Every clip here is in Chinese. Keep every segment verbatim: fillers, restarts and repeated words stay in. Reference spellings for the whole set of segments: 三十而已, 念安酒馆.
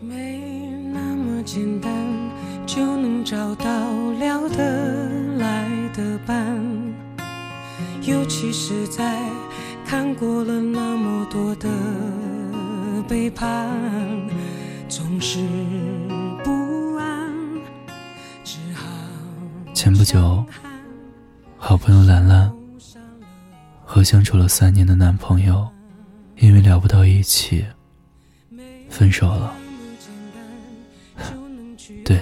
没那么简单就能找到聊得来的伴，尤其是在看过了那么多的背叛，总是不安，只好。前不久，好朋友兰兰和相处了三年的男朋友因为聊不到一起分手了。对，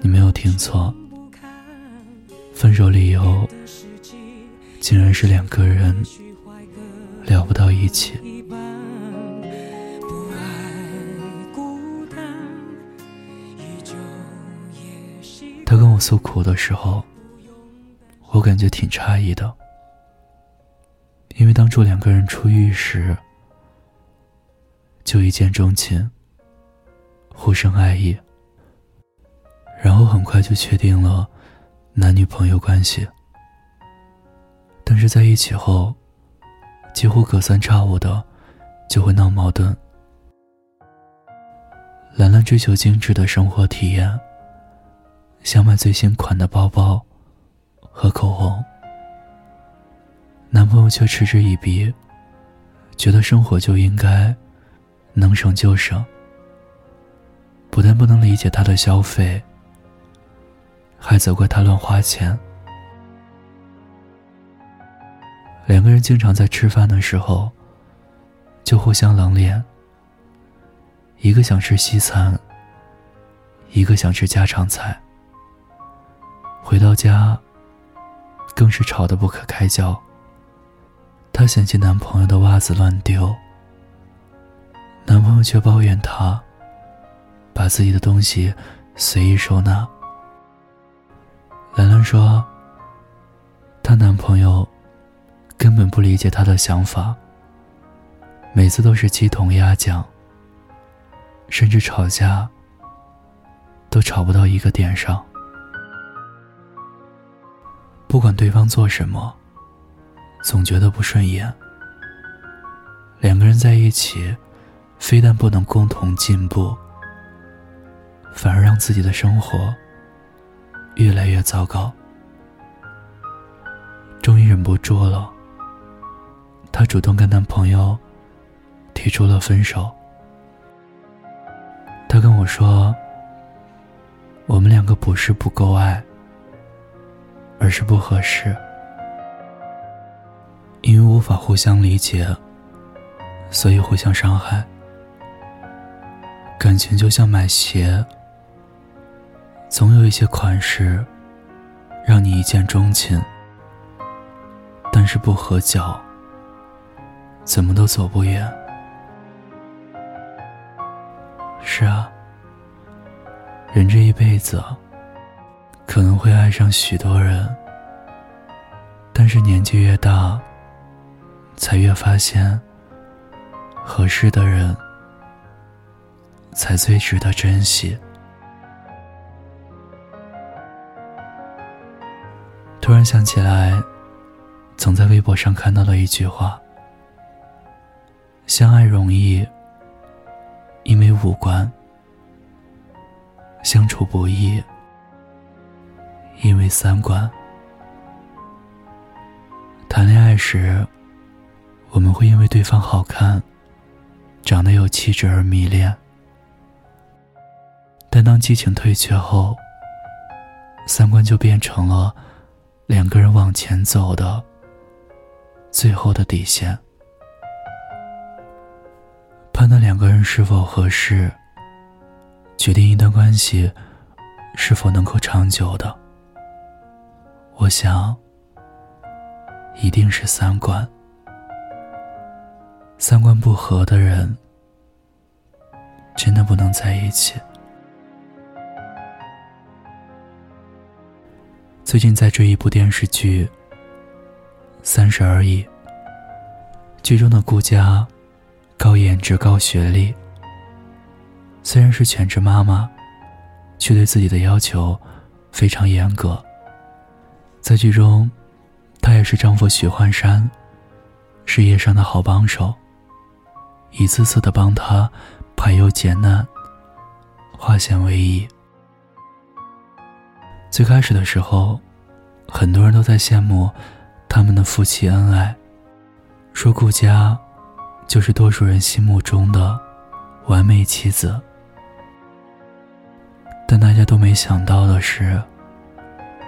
你没有听错，分手理由竟然是两个人聊不到一起。他跟我诉苦的时候，我感觉挺诧异的，因为当初两个人出狱时就一见钟情，互生爱意，然后很快就确定了男女朋友关系。但是在一起后，几乎隔三差五的就会闹矛盾。兰兰追求精致的生活体验，想买最新款的包包和口红，男朋友却嗤之以鼻，觉得生活就应该能省就省，不但不能理解她的消费，还责怪她乱花钱。两个人经常在吃饭的时候就互相冷脸，一个想吃西餐，一个想吃家常菜，回到家更是吵得不可开交。她嫌弃男朋友的袜子乱丢，男朋友却抱怨她把自己的东西随意收纳。兰兰说，她男朋友根本不理解她的想法，每次都是鸡同鸭讲，甚至吵架都吵不到一个点上。不管对方做什么，总觉得不顺眼。两个人在一起，非但不能共同进步，反而让自己的生活越来越糟糕。终于忍不住了，她主动跟男朋友提出了分手。她跟我说，我们两个不是不够爱，而是不合适。因为无法互相理解，所以互相伤害。感情就像买鞋，总有一些款式让你一见钟情，但是不合脚，怎么都走不远。是啊，人这一辈子可能会爱上许多人，但是年纪越大，才越发现合适的人才最值得珍惜。突然想起来，曾在微博上看到了一句话：相爱容易，因为无关；相处不易，因为三观。谈恋爱时，我们会因为对方好看、长得有气质而迷恋，但当激情退却后，三观就变成了两个人往前走的最后的底线。判断两个人是否合适，决定一段关系是否能够长久的，我想一定是三观。三观不合的人，真的不能在一起。最近在追一部电视剧《三十而已》，剧中的顾佳高颜值高学历，虽然是全职妈妈，却对自己的要求非常严格。在剧中，她也是丈夫许幻山事业上的好帮手，一次次地帮他朋友简难，化险为夷。最开始的时候，很多人都在羡慕他们的夫妻恩爱，说顾佳就是多数人心目中的完美妻子。但大家都没想到的是，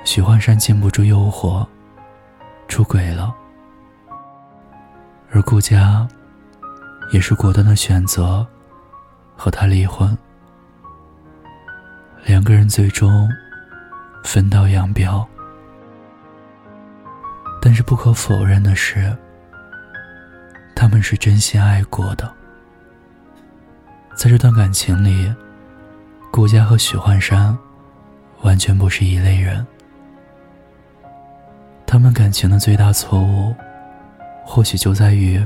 许幻山禁不住诱惑，出轨了。而顾佳也是果断的选择和他离婚，两个人最终分道扬镳。但是不可否认的是，他们是真心爱过的。在这段感情里，顾佳和许幻山完全不是一类人。他们感情的最大错误，或许就在于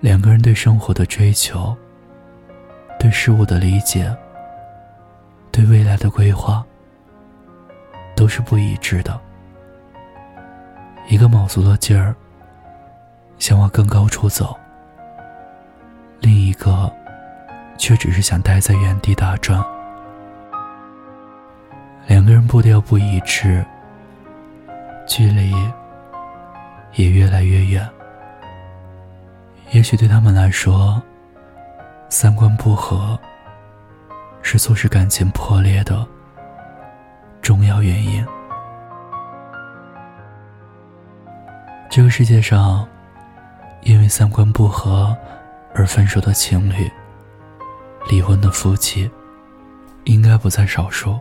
两个人对生活的追求，对事物的理解，对未来的规划，都是不一致的。一个卯足了劲儿想往更高处走，另一个却只是想待在原地打转。两个人步调不一致，距离也越来越远。也许对他们来说，三观不合是促使感情破裂的重要原因。这个世界上，因为三观不合而分手的情侣，离婚的夫妻应该不在少数。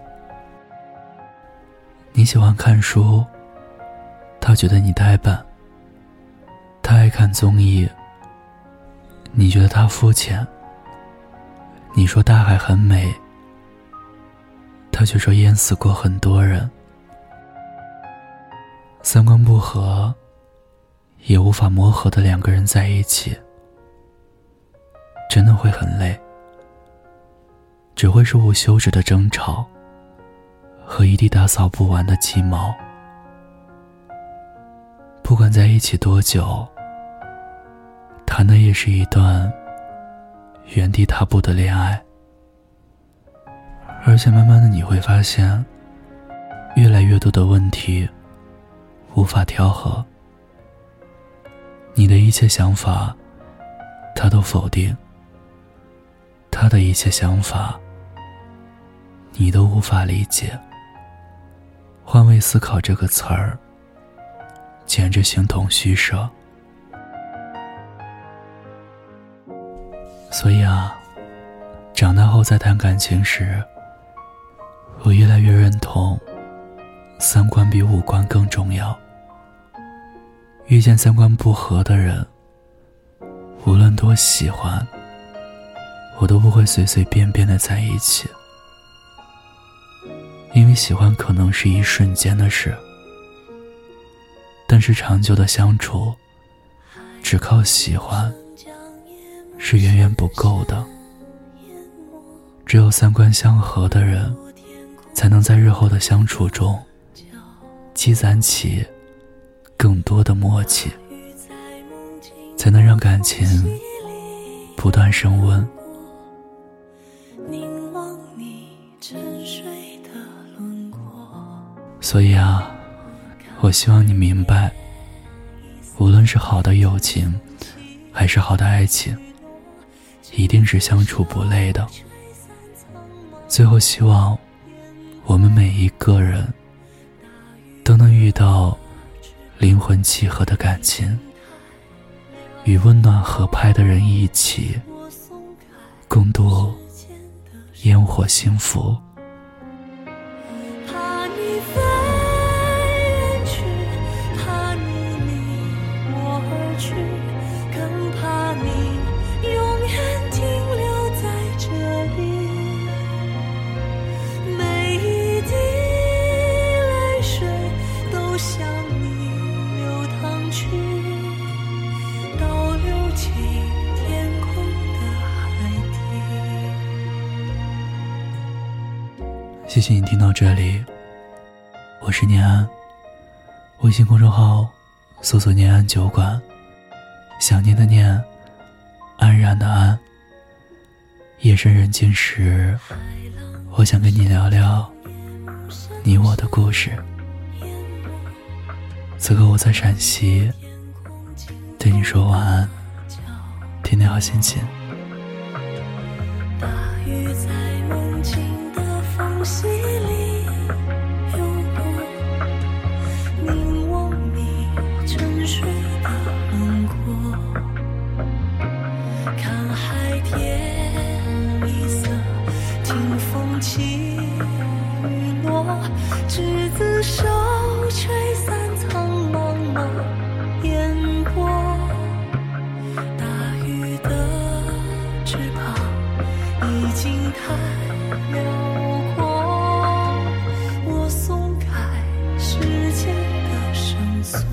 你喜欢看书，他觉得你呆板；他爱看综艺，你觉得他肤浅。你说大海很美，他却说淹死过很多人。三观不合也无法磨合的两个人在一起，真的会很累，只会是无休止的争吵和一地打扫不完的鸡毛。不管在一起多久，谈的也是一段原地踏步的恋爱。而且慢慢的你会发现，越来越多的问题无法调和，你的一切想法他都否定，他的一切想法你都无法理解。换位思考这个词儿简直形同虚设。所以啊，长大后在谈感情时，我越来越认同三观比五官更重要。遇见三观不合的人，无论多喜欢，我都不会随随便便的在一起。因为喜欢可能是一瞬间的事，但是长久的相处，只靠喜欢是远远不够的。只有三观相合的人，才能在日后的相处中积攒起更多的默契，才能让感情不断升温。所以啊，我希望你明白，无论是好的友情还是好的爱情，一定是相处不累的。最后希望我们每一个人都能遇到灵魂契合的感情，与温暖合拍的人一起共度烟火幸福。怕你飞远去，怕你离我而去，更怕你永远停留在这里。每一滴泪水都像你去，倒流进天空的海底。谢谢你听到这里，我是念安，微信公众号搜索念安酒馆，想念的念，安然的安。夜深人静时，我想跟你聊聊你我的故事。此刻我在陕西，对你说晚安，天天好心情。大雨在梦境的缝隙里游过，凝望你沉睡的轮廓，看海天一色，听风起雨落，执子手吹散苍茫茫烟波。大鱼的翅膀已经太辽阔，我松开时间的绳索。